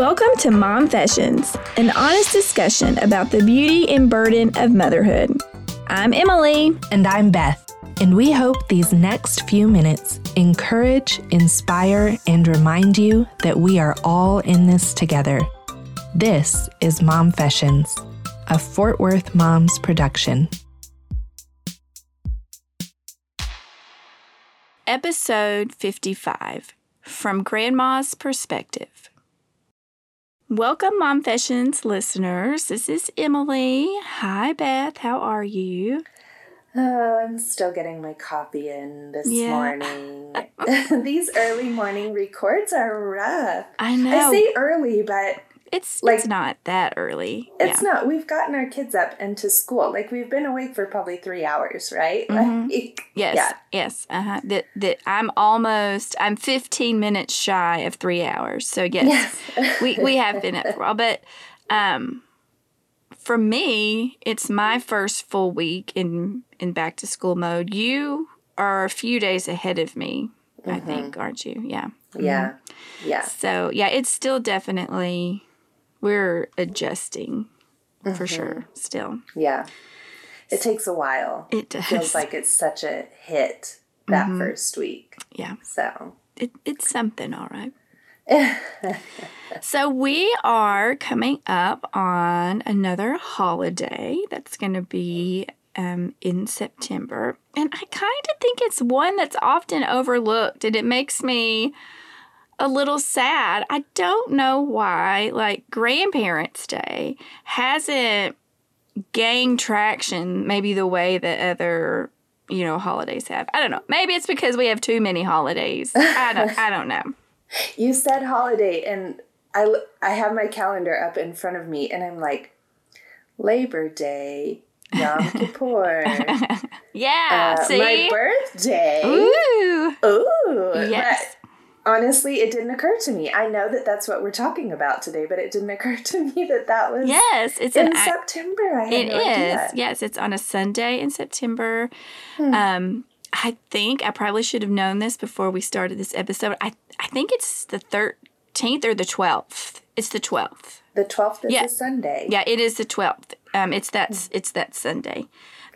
Welcome to Momfessions, an honest discussion about the beauty and burden of motherhood. I'm Emily. And I'm Beth. And we hope these next few minutes encourage, inspire, and remind you that we are all in this together. This is Momfessions, a Fort Worth Moms production. Episode 55, From Grandma's Perspective. Welcome, Momfessions listeners. This is Emily. Hi, Beth. How are you? Oh, I'm still getting my coffee in this morning. These early morning records are rough. I know. I say early, but... It's not that early. It's not. We've gotten our kids up and to school. Like, we've been awake for probably 3 hours, right? Mm-hmm. Like, yes. Yeah. Yes. Uh-huh. I'm 15 minutes shy of 3 hours. So, yes. we have been up for a while. But for me, it's my first full week in back-to-school mode. You are a few days ahead of me, mm-hmm. I think, aren't you? Yeah. Yeah. Mm-hmm. Yeah. So, yeah, it's still definitely... We're adjusting, for mm-hmm. sure, still. Yeah. It takes a while. It does. It feels like it's such a hit that mm-hmm. first week. Yeah. So. It's something, all right. So we are coming up on another holiday that's going to be in September. And I kind of think it's one that's often overlooked, and it makes me... a little sad. I don't know why, like, Grandparents Day hasn't gained traction maybe the way that other, holidays have. I don't know. Maybe it's because we have too many holidays. I don't know. You said holiday, and I have my calendar up in front of me, and I'm like, Labor Day, Yom Kippur. Yeah, see? My birthday. Ooh. Yes. Honestly, it didn't occur to me. I know that that's what we're talking about today, but it didn't occur to me that was September. I had no idea. Yes, it's on a Sunday in September. I think I probably should have known this before we started this episode. I think it's the 13th or the 12th. It's the 12th. The 12th is a Sunday. Yeah, it is the 12th. It's that Sunday.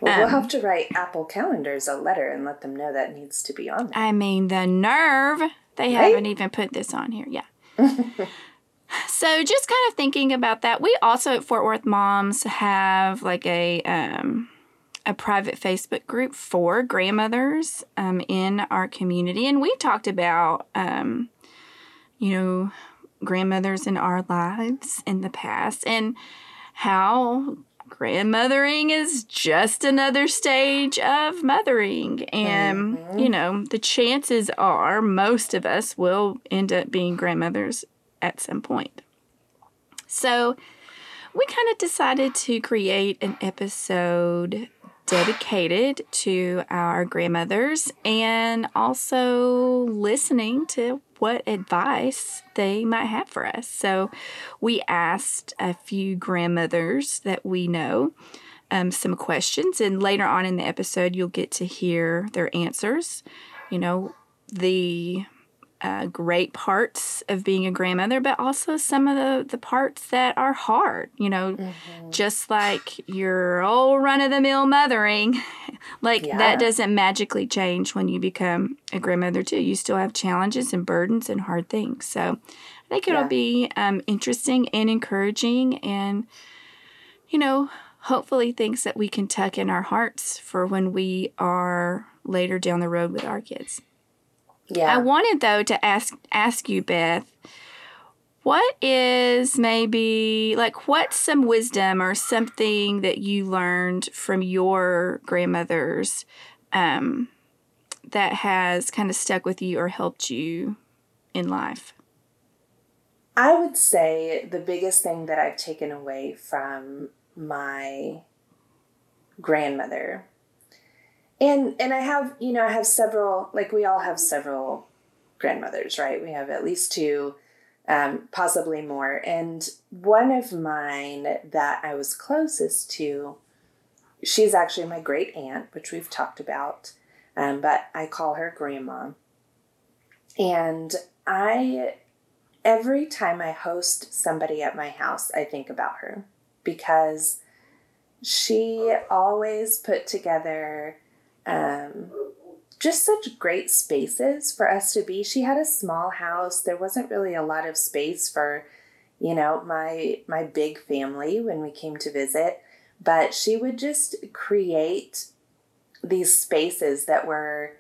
Well, we'll have to write Apple Calendars a letter and let them know that needs to be on there. I mean, the nerve. They haven't even put this on here. Yeah. So just kind of thinking about that. We also at Fort Worth Moms have like a private Facebook group for grandmothers in our community. And we talked about, grandmothers in our lives in the past and how... grandmothering is just another stage of mothering. And, mm-hmm. The chances are most of us will end up being grandmothers at some point. So we kind of decided to create an episode dedicated to our grandmothers and also listening to what advice they might have for us. So we asked a few grandmothers that we know some questions, and later on in the episode, you'll get to hear their answers. The great parts of being a grandmother, but also some of the parts that are hard, mm-hmm. just like your old run-of-the-mill mothering. That doesn't magically change when you become a grandmother, too. You still have challenges and burdens and hard things. So I think it'll be interesting and encouraging and, hopefully things that we can tuck in our hearts for when we are later down the road with our kids. Yeah. I wanted, though, to ask you, Beth, what is what's some wisdom or something that you learned from your grandmothers that has kind of stuck with you or helped you in life? I would say the biggest thing that I've taken away from my grandmother. And I have, I have several, like we all have several grandmothers, right? We have at least two, possibly more. And one of mine that I was closest to, she's actually my great aunt, which we've talked about, but I call her Grandma. And I Every time I host somebody at my house, I think about her because she always put together just such great spaces for us to be. She had a small house. There wasn't really a lot of space for, you know, my big family when we came to visit, but she would just create these spaces that were,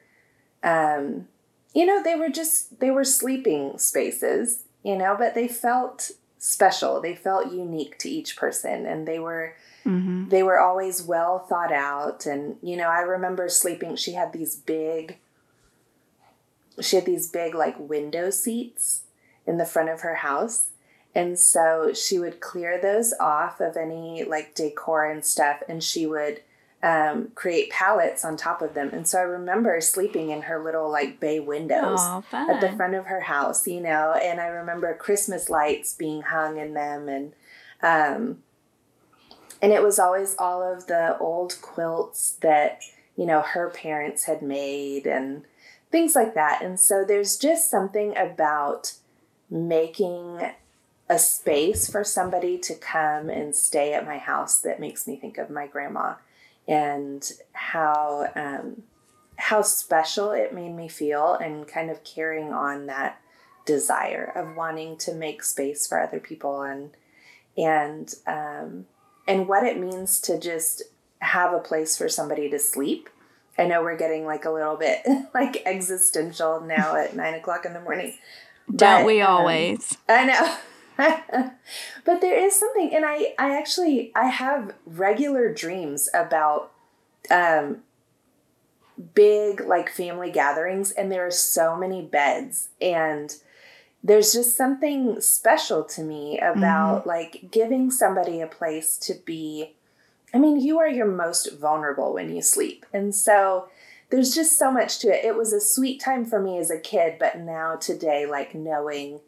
you know, they were sleeping spaces, you know, but they felt special. They felt unique to each person, and they were always well thought out. And, you know, I remember sleeping, she had these big like window seats in the front of her house. And so she would clear those off of any like decor and stuff. And she would create pallets on top of them. And so I remember sleeping in her little like bay windows at the front of her house, you know, and I remember Christmas lights being hung in them. And it was always all of the old quilts that, you know, her parents had made and things like that. And so there's just something about making a space for somebody to come and stay at my house that makes me think of my grandma. And how special it made me feel, and kind of carrying on that desire of wanting to make space for other people, and what it means to just have a place for somebody to sleep. I know we're getting like a little bit like existential now at 9 o'clock in the morning. Don't we always? I know. But there is something, and I have regular dreams about big like family gatherings, and there are so many beds, and there's just something special to me about like giving somebody a place to be. I mean, you are your most vulnerable when you sleep, and so there's just so much to it. It was a sweet time for me as a kid, but now today, like knowing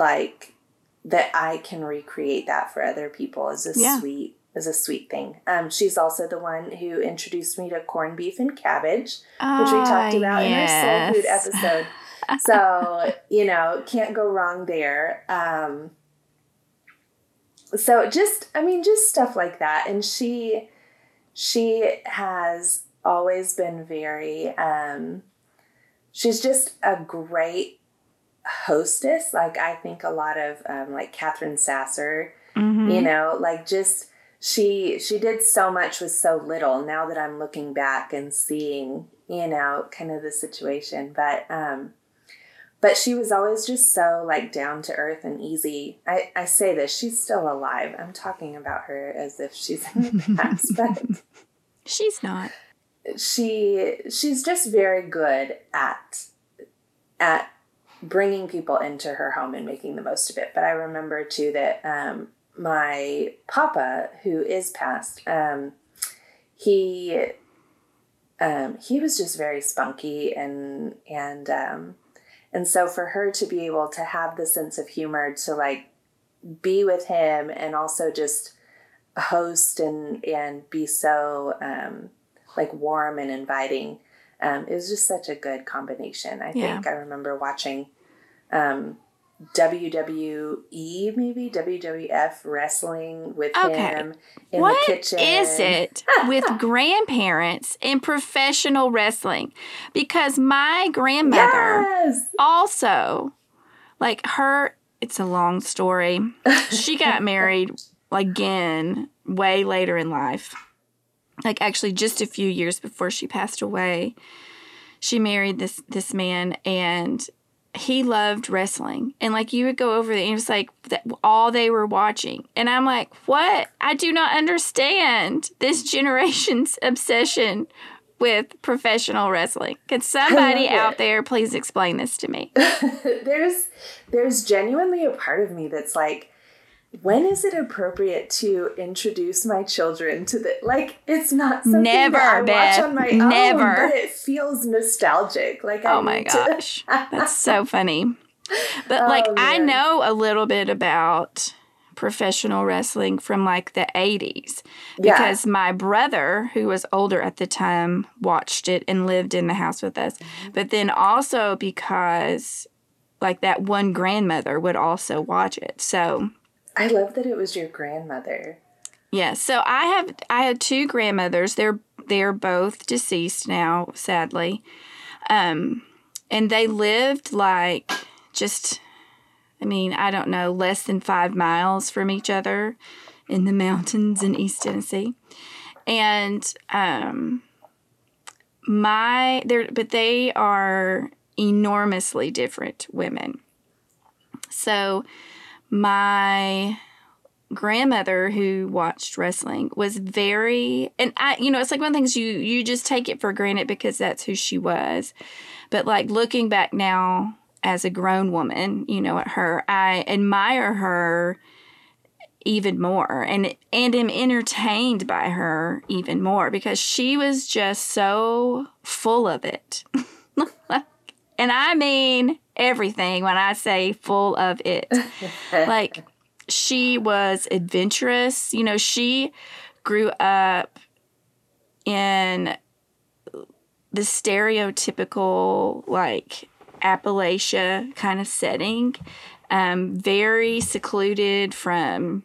like that I can recreate that for other people is a sweet thing. She's also the one who introduced me to corned beef and cabbage, which we talked about in our soul food episode. So, you know, can't go wrong there. So just stuff like that. And she has always been very, she's just a great hostess. Like I think a lot of like Catherine Sasser, you know, like just she did so much with so little, now that I'm looking back and seeing, you know, kind of the situation. But she was always just so like down to earth and easy. I say this, she's still alive. I'm talking about her as if she's in the past, but she's not. She's just very good at bringing people into her home and making the most of it. But I remember too that my papa, who is passed, he was just very spunky, and so for her to be able to have the sense of humor to like be with him and also just host and be so like warm and inviting. It was just such a good combination. I think I remember watching WWE, maybe WWF wrestling with him in the kitchen. What is it with grandparents and professional wrestling? Because my grandmother also, like her, it's a long story. She got married again way later in life. Like, actually, just a few years before she passed away, she married this man, and he loved wrestling. And, like, you would go over there, and it was, like, all they were watching. And I'm like, what? I do not understand this generation's obsession with professional wrestling. Can somebody out there please explain this to me? There's genuinely a part of me that's like, when is it appropriate to introduce my children to the, like, it's not something that I watch on my own, but it feels nostalgic. Like, oh my gosh, that's so funny. But I know a little bit about professional wrestling from like the 80s because my brother, who was older at the time, watched it and lived in the house with us. But then also because like that one grandmother would also watch it. So I love that it was your grandmother. Yeah, so I had two grandmothers. They're both deceased now, sadly. And they lived like just, I mean, I don't know, less than 5 miles from each other in the mountains in East Tennessee. And but they are enormously different women. So my grandmother who watched wrestling was very, and I, you know, it's like one of the things you just take it for granted because that's who she was. But like looking back now as a grown woman, you know, at her, I admire her even more and am entertained by her even more because she was just so full of it. And I mean everything when I say full of it. Like, she was adventurous. You know, she grew up in the stereotypical, like, Appalachia kind of setting, very secluded from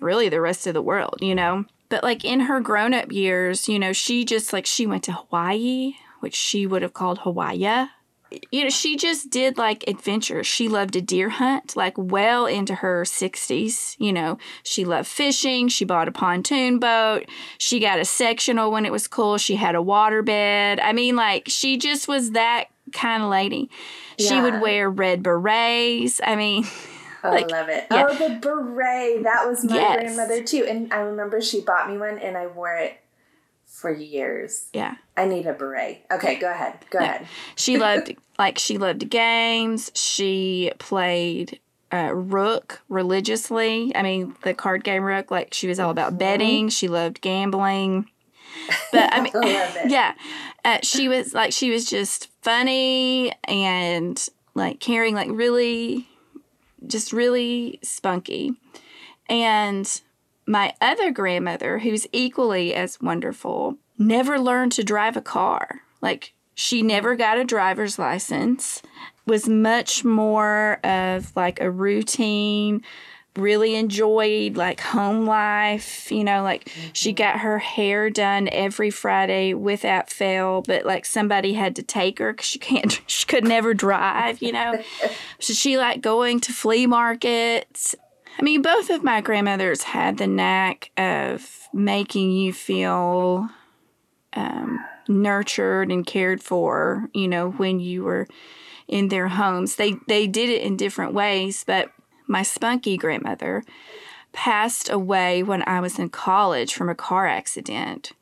really the rest of the world, you know. But, like, in her grown-up years, you know, she just, like, she went to Hawaii, which she would have called Hawaii. You know, she just did, like, adventure. She loved a deer hunt, like, well into her 60s, you know. She loved fishing. She bought a pontoon boat. She got a sectional when it was cool. She had a waterbed. I mean, like, she just was that kind of lady. Yeah. She would wear red berets. I mean... Oh, like, I love it. Yeah. Oh, the beret. That was my grandmother, too. And I remember she bought me one, and I wore it for years. Yeah. I need a beret. Okay, go ahead. Go ahead. She loved games. She played Rook religiously. I mean, the card game Rook, like she was all about betting. She loved gambling. But I mean, I love it. Yeah. She was just funny and like caring, like really, just really spunky. And my other grandmother, who's equally as wonderful, never learned to drive a car. Like, she never got a driver's license, was much more of, like, a routine, really enjoyed, like, home life. You know, like, she got her hair done every Friday without fail, but, like, somebody had to take her because she could never drive, you know. So she liked going to flea markets. I mean, both of my grandmothers had the knack of making you feel nurtured and cared for, you know, when you were in their homes. They did it in different ways, but my spunky grandmother passed away when I was in college from a car accident.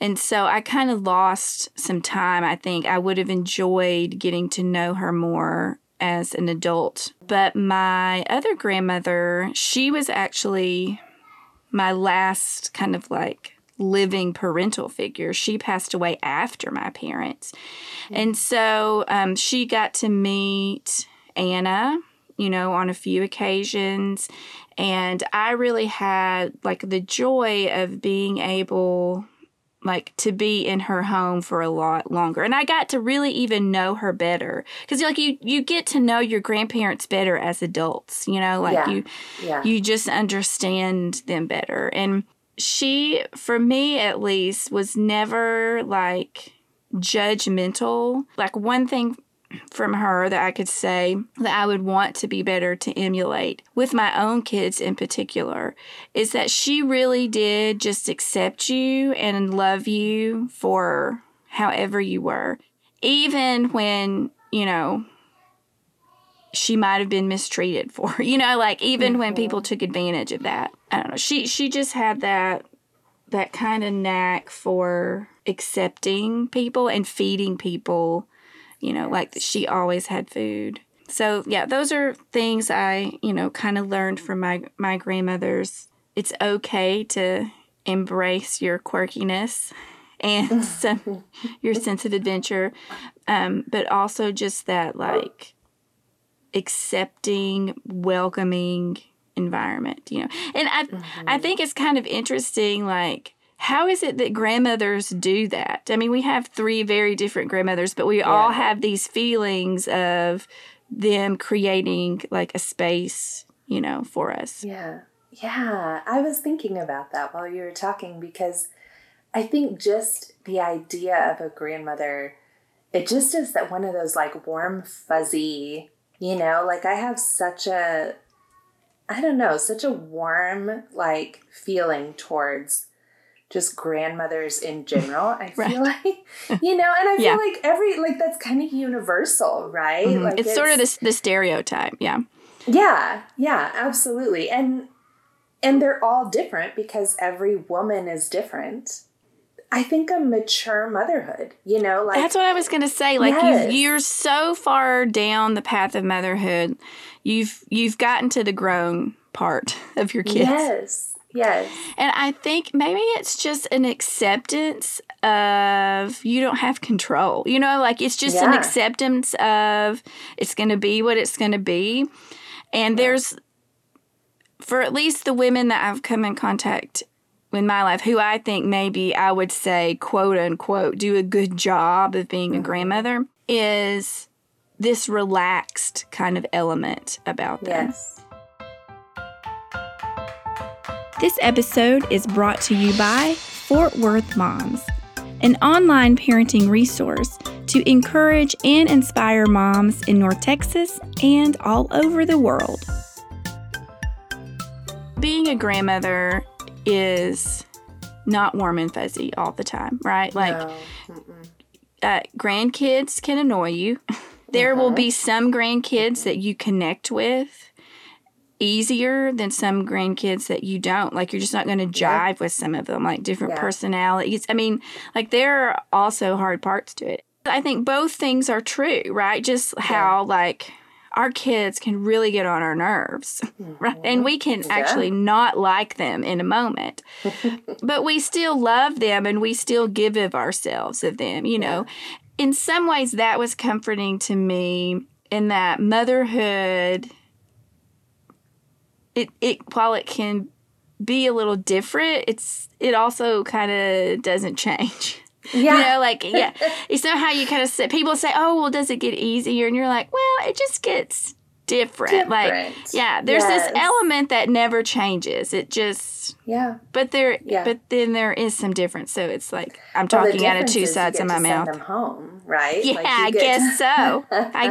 And so I kind of lost some time, I think. I would have enjoyed getting to know her more as an adult. But my other grandmother, she was actually my last kind of like living parental figure. She passed away after my parents. And so she got to meet Anna, you know, on a few occasions. And I really had like the joy of being able like to be in her home for a lot longer. And I got to really even know her better because like you get to know your grandparents better as adults, you know, like you just understand them better. And she, for me at least, was never like judgmental. Like one thing from her that I could say that I would want to be better to emulate with my own kids in particular is that she really did just accept you and love you for however you were, even when, you know, she might have been mistreated for, you know, like even when people took advantage of that. I don't know. She just had that kind of knack for accepting people and feeding people. You know, like she always had food. So, yeah, those are things I, you know, kind of learned from my grandmothers. It's okay to embrace your quirkiness and your sense of adventure, but also just that, like, accepting, welcoming environment, you know. And I think it's kind of interesting, like, how is it that grandmothers do that? I mean, we have three very different grandmothers, but we all have these feelings of them creating like a space, you know, for us. Yeah. Yeah. I was thinking about that while you were talking, because I think just the idea of a grandmother, it just is that one of those like warm, fuzzy, you know, like I have such a, I don't know, such a warm like feeling towards just grandmothers in general. I feel like, you know, and I feel like every, like that's kind of universal, right? Mm-hmm. Like it's sort of the stereotype. Yeah. Yeah. Yeah, absolutely. And they're all different because every woman is different. I think a mature motherhood, you know, like that's what I was going to say. Like you're so far down the path of motherhood. You've gotten to the grown part of your kids. Yes. And I think maybe it's just an acceptance of you don't have control. You know, like it's just an acceptance of it's going to be what it's going to be. And there's, for at least the women that I've come in contact with in my life, who I think maybe I would say, quote unquote, do a good job of being a grandmother, is this relaxed kind of element about them. Yes. This episode is brought to you by Fort Worth Moms, an online parenting resource to encourage and inspire moms in North Texas and all over the world. Being a grandmother is not warm and fuzzy all the time, right? Like grandkids can annoy you. There will be some grandkids that you connect with easier than some grandkids that you don't. Like, you're just not going to jive with some of them, like different personalities. I mean, like, there are also hard parts to it. I think both things are true, right? Just how, like, our kids can really get on our nerves, right? And we can actually not like them in a moment. But we still love them and we still give of ourselves of them, you know. In some ways, that was comforting to me in that motherhood... It while it can be a little different, it also kind of doesn't change. Yeah. You know, like, it's not how you kind of say, people say, oh, well, does it get easier? And you're like, well, it just gets different. Like, there's this element that never changes. It just, but then there is some difference. So it's like, I'm talking out of two sides of my mouth. Send them home, right? Yeah, like I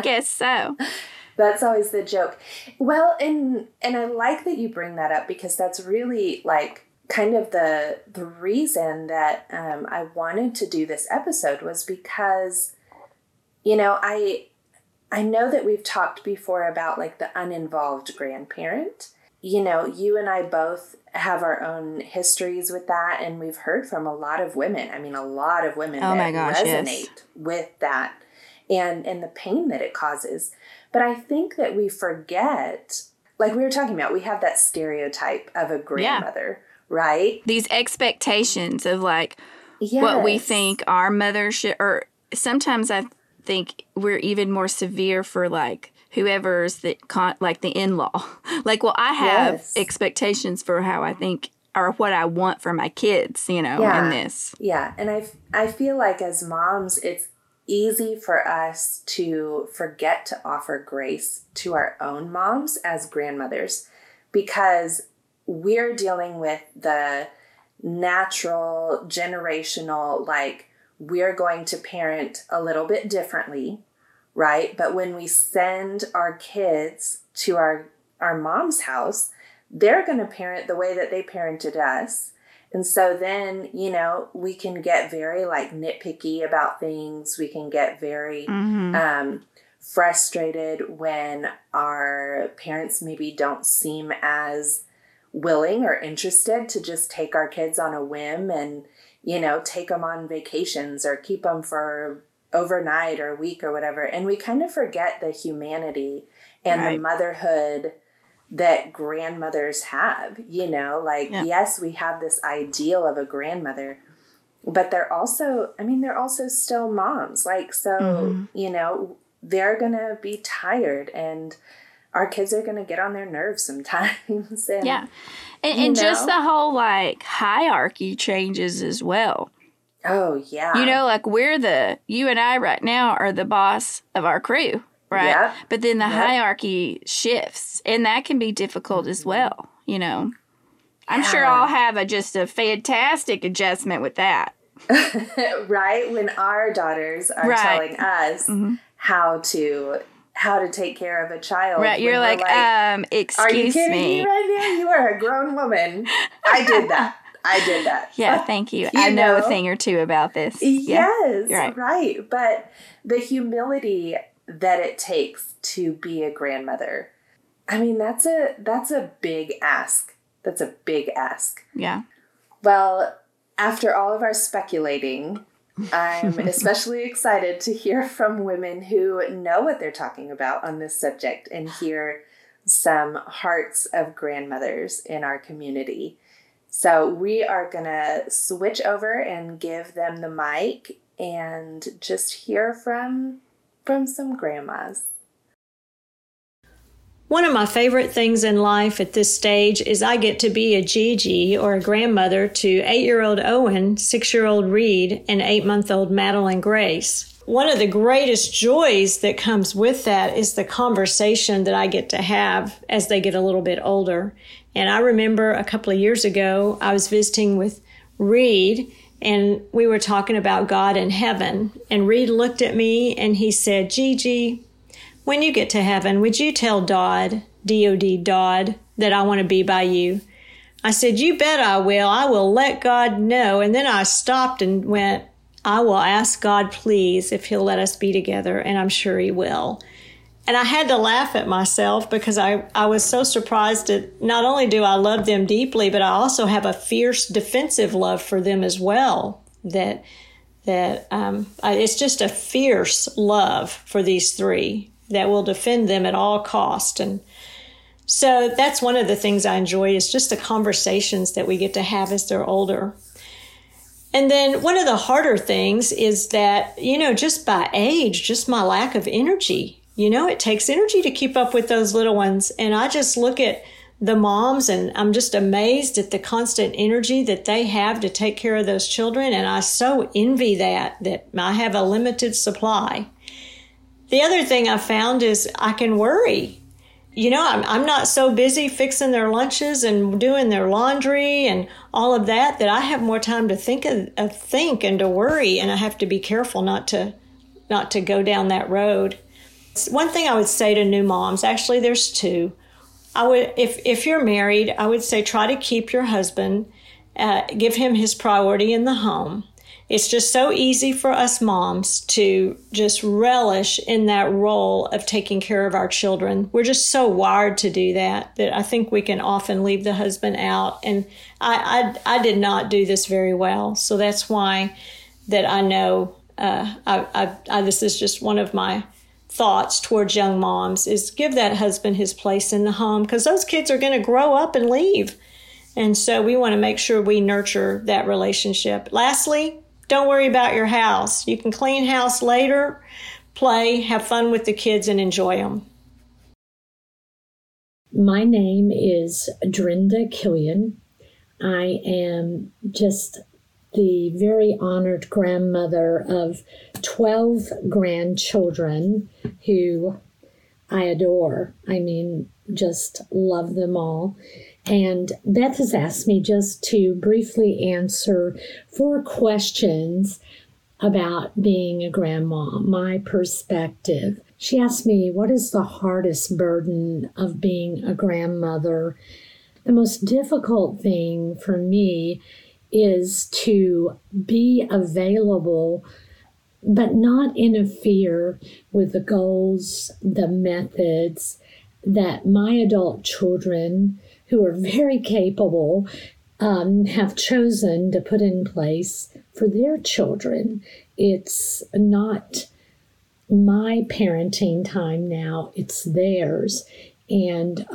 guess so. That's always the joke. Well, and I like that you bring that up, because that's really like kind of the reason that I wanted to do this episode, was because, you know, I know that we've talked before about like the uninvolved grandparent. You know, you and I both have our own histories with that, and we've heard from a lot of women. I mean, a lot of women resonate with that and the pain that it causes. But I think that we forget, like we were talking about, we have that stereotype of a grandmother, right? These expectations of like what we think our mother should, or sometimes I think we're even more severe for like whoever's like the in-law. Like, well, I have expectations for how I think or what I want for my kids, you know, in this. Yeah, and I feel like as moms, it's easy for us to forget to offer grace to our own moms as grandmothers, because we're dealing with the natural, generational, like, we're going to parent a little bit differently, right? But when we send our kids to our mom's house, they're going to parent the way that they parented us. And so then, you know, we can get very like nitpicky about things. We can get very frustrated when our parents maybe don't seem as willing or interested to just take our kids on a whim and, you know, take them on vacations or keep them for overnight or a week or whatever. And we kind of forget the humanity and the motherhood that grandmothers have, you know, like, yes, we have this ideal of a grandmother, but they're also still moms. Like, so, you know, they're going to be tired and our kids are going to get on their nerves sometimes. And, And just the whole like hierarchy changes as well. Oh yeah. You know, like you and I right now are the boss of our crew. right? Yep. But then the hierarchy shifts, and that can be difficult as well, you know. I'm sure I'll have just a fantastic adjustment with that. Right? When our daughters are telling us how to take care of a child. Right. You're like, excuse me. Are you kidding me right now? You are a grown woman. I did that. Yeah, thank you. I know a thing or two about this. Yes, yeah, right. But the humility that it takes to be a grandmother, I mean, that's a big ask. That's a big ask. Yeah. Well, after all of our speculating, I'm especially excited to hear from women who know what they're talking about on this subject and hear some hearts of grandmothers in our community. So we are going to switch over and give them the mic and just hear from some grandmas. One of my favorite things in life at this stage is I get to be a Gigi or a grandmother to 8-year-old Owen, 6-year-old Reed, and 8-month-old Madeline Grace. One of the greatest joys that comes with that is the conversation that I get to have as they get a little bit older. And I remember a couple of years ago, I was visiting with Reed, and we were talking about God and heaven. And Reed looked at me, and he said, Gigi, when you get to heaven, would you tell Dodd, D-O-D, Dodd, that I want to be by you? I said, you bet I will. I will let God know. And then I stopped and went, I will ask God, please, if he'll let us be together. And I'm sure he will. And I had to laugh at myself because I was so surprised that not only do I love them deeply, but I also have a fierce defensive love for them as well, that it's just a fierce love for these three that will defend them at all cost. And so that's one of the things I enjoy is just the conversations that we get to have as they're older. And then one of the harder things is that, you know, just by age, just my lack of energy. You know, it takes energy to keep up with those little ones. And I just look at the moms and I'm just amazed at the constant energy that they have to take care of those children. And I so envy that I have a limited supply. The other thing I found is I can worry. You know, I'm not so busy fixing their lunches and doing their laundry and all of that I have more time to think and to worry, and I have to be careful not to go down that road. One thing I would say to new moms, actually there's two. I would, if you're married, I would say try to keep your husband, give him his priority in the home. It's just so easy for us moms to just relish in that role of taking care of our children. We're just so wired to do that I think we can often leave the husband out. And I did not do this very well. So that's why that I know this is just one of my thoughts towards young moms is give that husband his place in the home because those kids are going to grow up and leave. And so we want to make sure we nurture that relationship. Lastly, don't worry about your house. You can clean house later, play, have fun with the kids, and enjoy them. My name is Drinda Killian. I am just the very honored grandmother of 12 grandchildren who I adore. I mean, just love them all. And Beth has asked me just to briefly answer 4 questions about being a grandma, my perspective. She asked me, what is the hardest burden of being a grandmother? The most difficult thing for me is to be available, but not interfere with the goals, the methods that my adult children who are very capable, have chosen to put in place for their children. It's not my parenting time now, it's theirs. And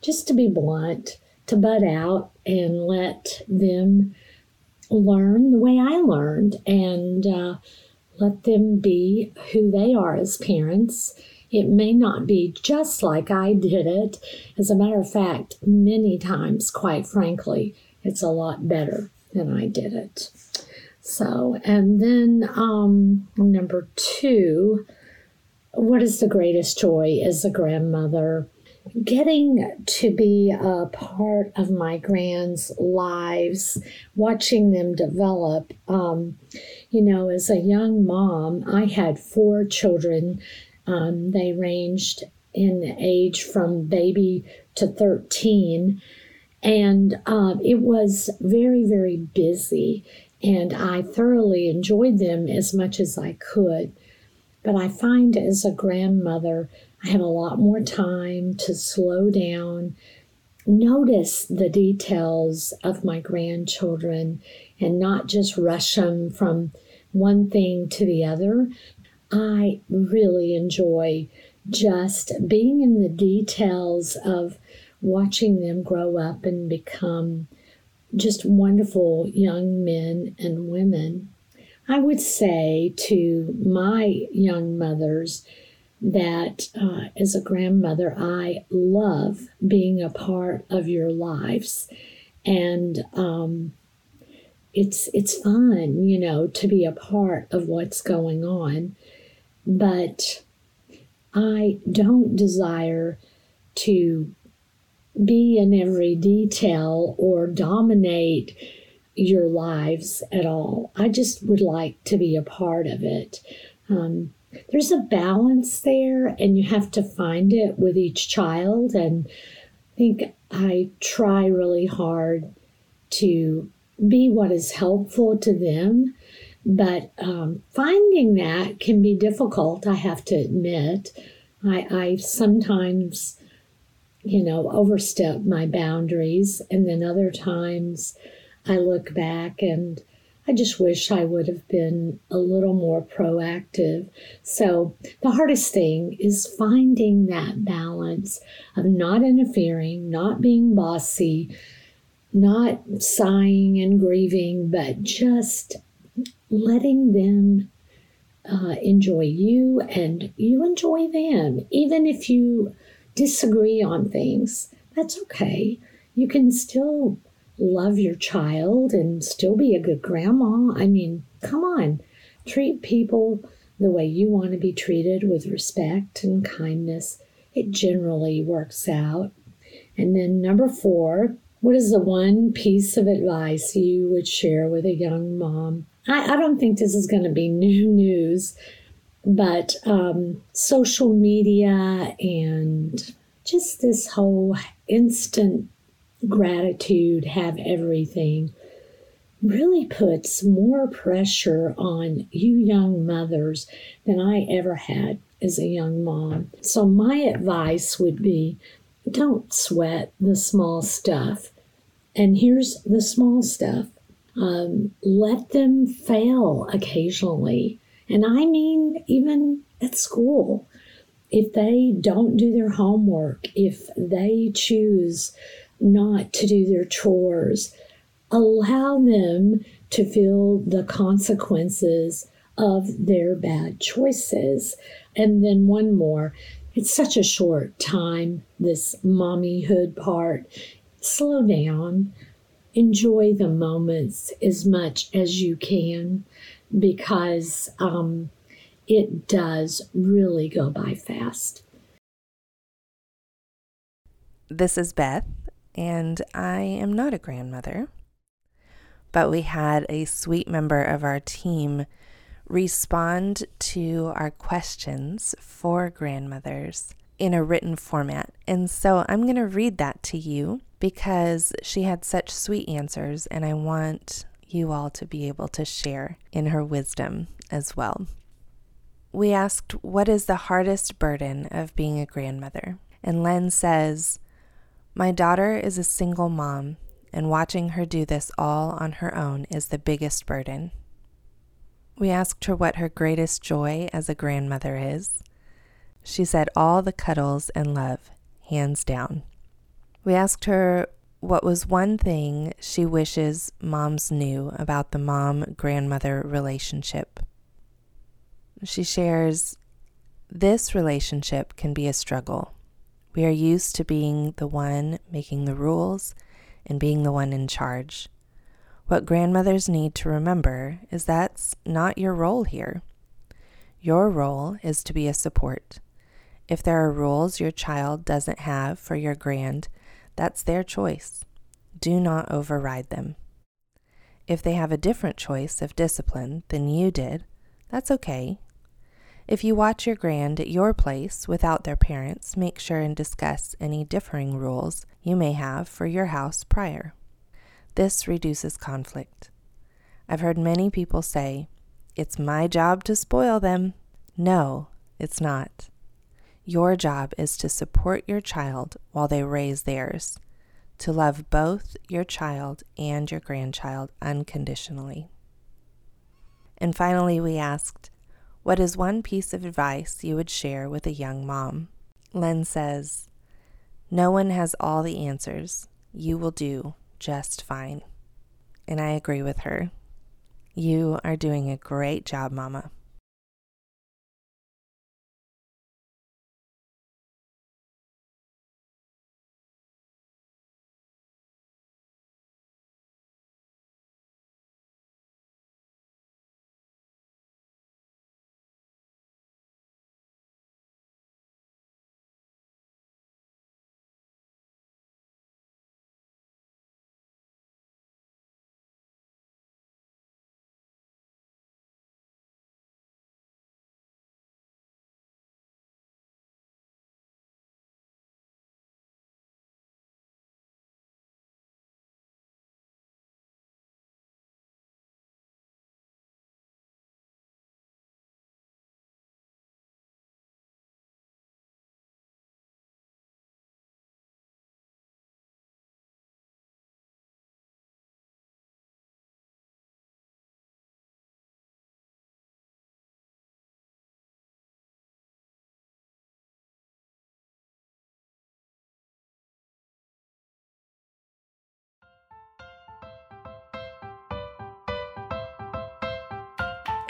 just to be blunt, to butt out and let them learn the way I learned and let them be who they are as parents. It may not be just like I did it. As a matter of fact, many times, quite frankly, it's a lot better than I did it. So, and then number 2 what is the greatest joy as a grandmother? Getting to be a part of my grands' lives, watching them develop. As a young mom, I had 4 children. They ranged in age from baby to 13. And it was very, very busy. And I thoroughly enjoyed them as much as I could. But I find as a grandmother, I have a lot more time to slow down, notice the details of my grandchildren, and not just rush them from one thing to the other. I really enjoy just being in the details of watching them grow up and become just wonderful young men and women. I would say to my young mothers that as a grandmother, I love being a part of your lives. And it's fun, to be a part of what's going on. But I don't desire to be in every detail or dominate your lives at all. I just would like to be a part of it. There's a balance there, and you have to find it with each child. And I think I try really hard to be what is helpful to them. But finding that can be difficult, I have to admit. I sometimes, overstep my boundaries. And then other times I look back and I just wish I would have been a little more proactive. So the hardest thing is finding that balance of not interfering, not being bossy, not sighing and grieving, but just letting them enjoy you and you enjoy them. Even if you disagree on things, that's okay. You can still love your child and still be a good grandma. I mean, come on, treat people the way you want to be treated with respect and kindness. It generally works out. And then 4, what is the one piece of advice you would share with a young mom? I don't think this is going to be new news, but social media and just this whole instant gratitude, have everything, really puts more pressure on you young mothers than I ever had as a young mom. So my advice would be, don't sweat the small stuff. And here's the small stuff. Let them fail occasionally. And I mean, even at school, if they don't do their homework, if they choose not to do their chores, allow them to feel the consequences of their bad choices. And then 1 more, it's such a short time, this mommyhood part. Slow down, enjoy the moments as much as you can, because it does really go by fast. This is Beth, and I am not a grandmother, but we had a sweet member of our team respond to our questions for grandmothers in a written format. And so I'm going to read that to you because she had such sweet answers, and I want you all to be able to share in her wisdom as well. We asked, what is the hardest burden of being a grandmother? And Len says, my daughter is a single mom, and watching her do this all on her own is the biggest burden. We asked her what her greatest joy as a grandmother is. She said all the cuddles and love, hands down. We asked her what was one thing she wishes moms knew about the mom-grandmother relationship. She shares, this relationship can be a struggle. We are used to being the one making the rules and being the one in charge. What grandmothers need to remember is that's not your role here. Your role is to be a support. If there are rules your child doesn't have for your grand, that's their choice. Do not override them. If they have a different choice of discipline than you did, that's okay. If you watch your grand at your place without their parents, make sure and discuss any differing rules you may have for your house prior. This reduces conflict. I've heard many people say, "It's my job to spoil them." No, it's not. Your job is to support your child while they raise theirs, to love both your child and your grandchild unconditionally. And finally, we asked, what is one piece of advice you would share with a young mom? Len says, "No one has all the answers. You will do just fine." And I agree with her. You are doing a great job, Mama.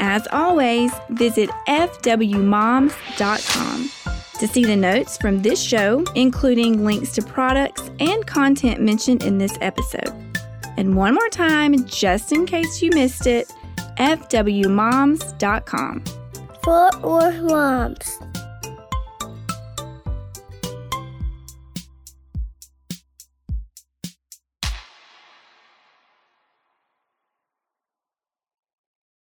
As always, visit fwmoms.com to see the notes from this show, including links to products and content mentioned in this episode. And one more time, just in case you missed it, fwmoms.com. Fort Worth Moms.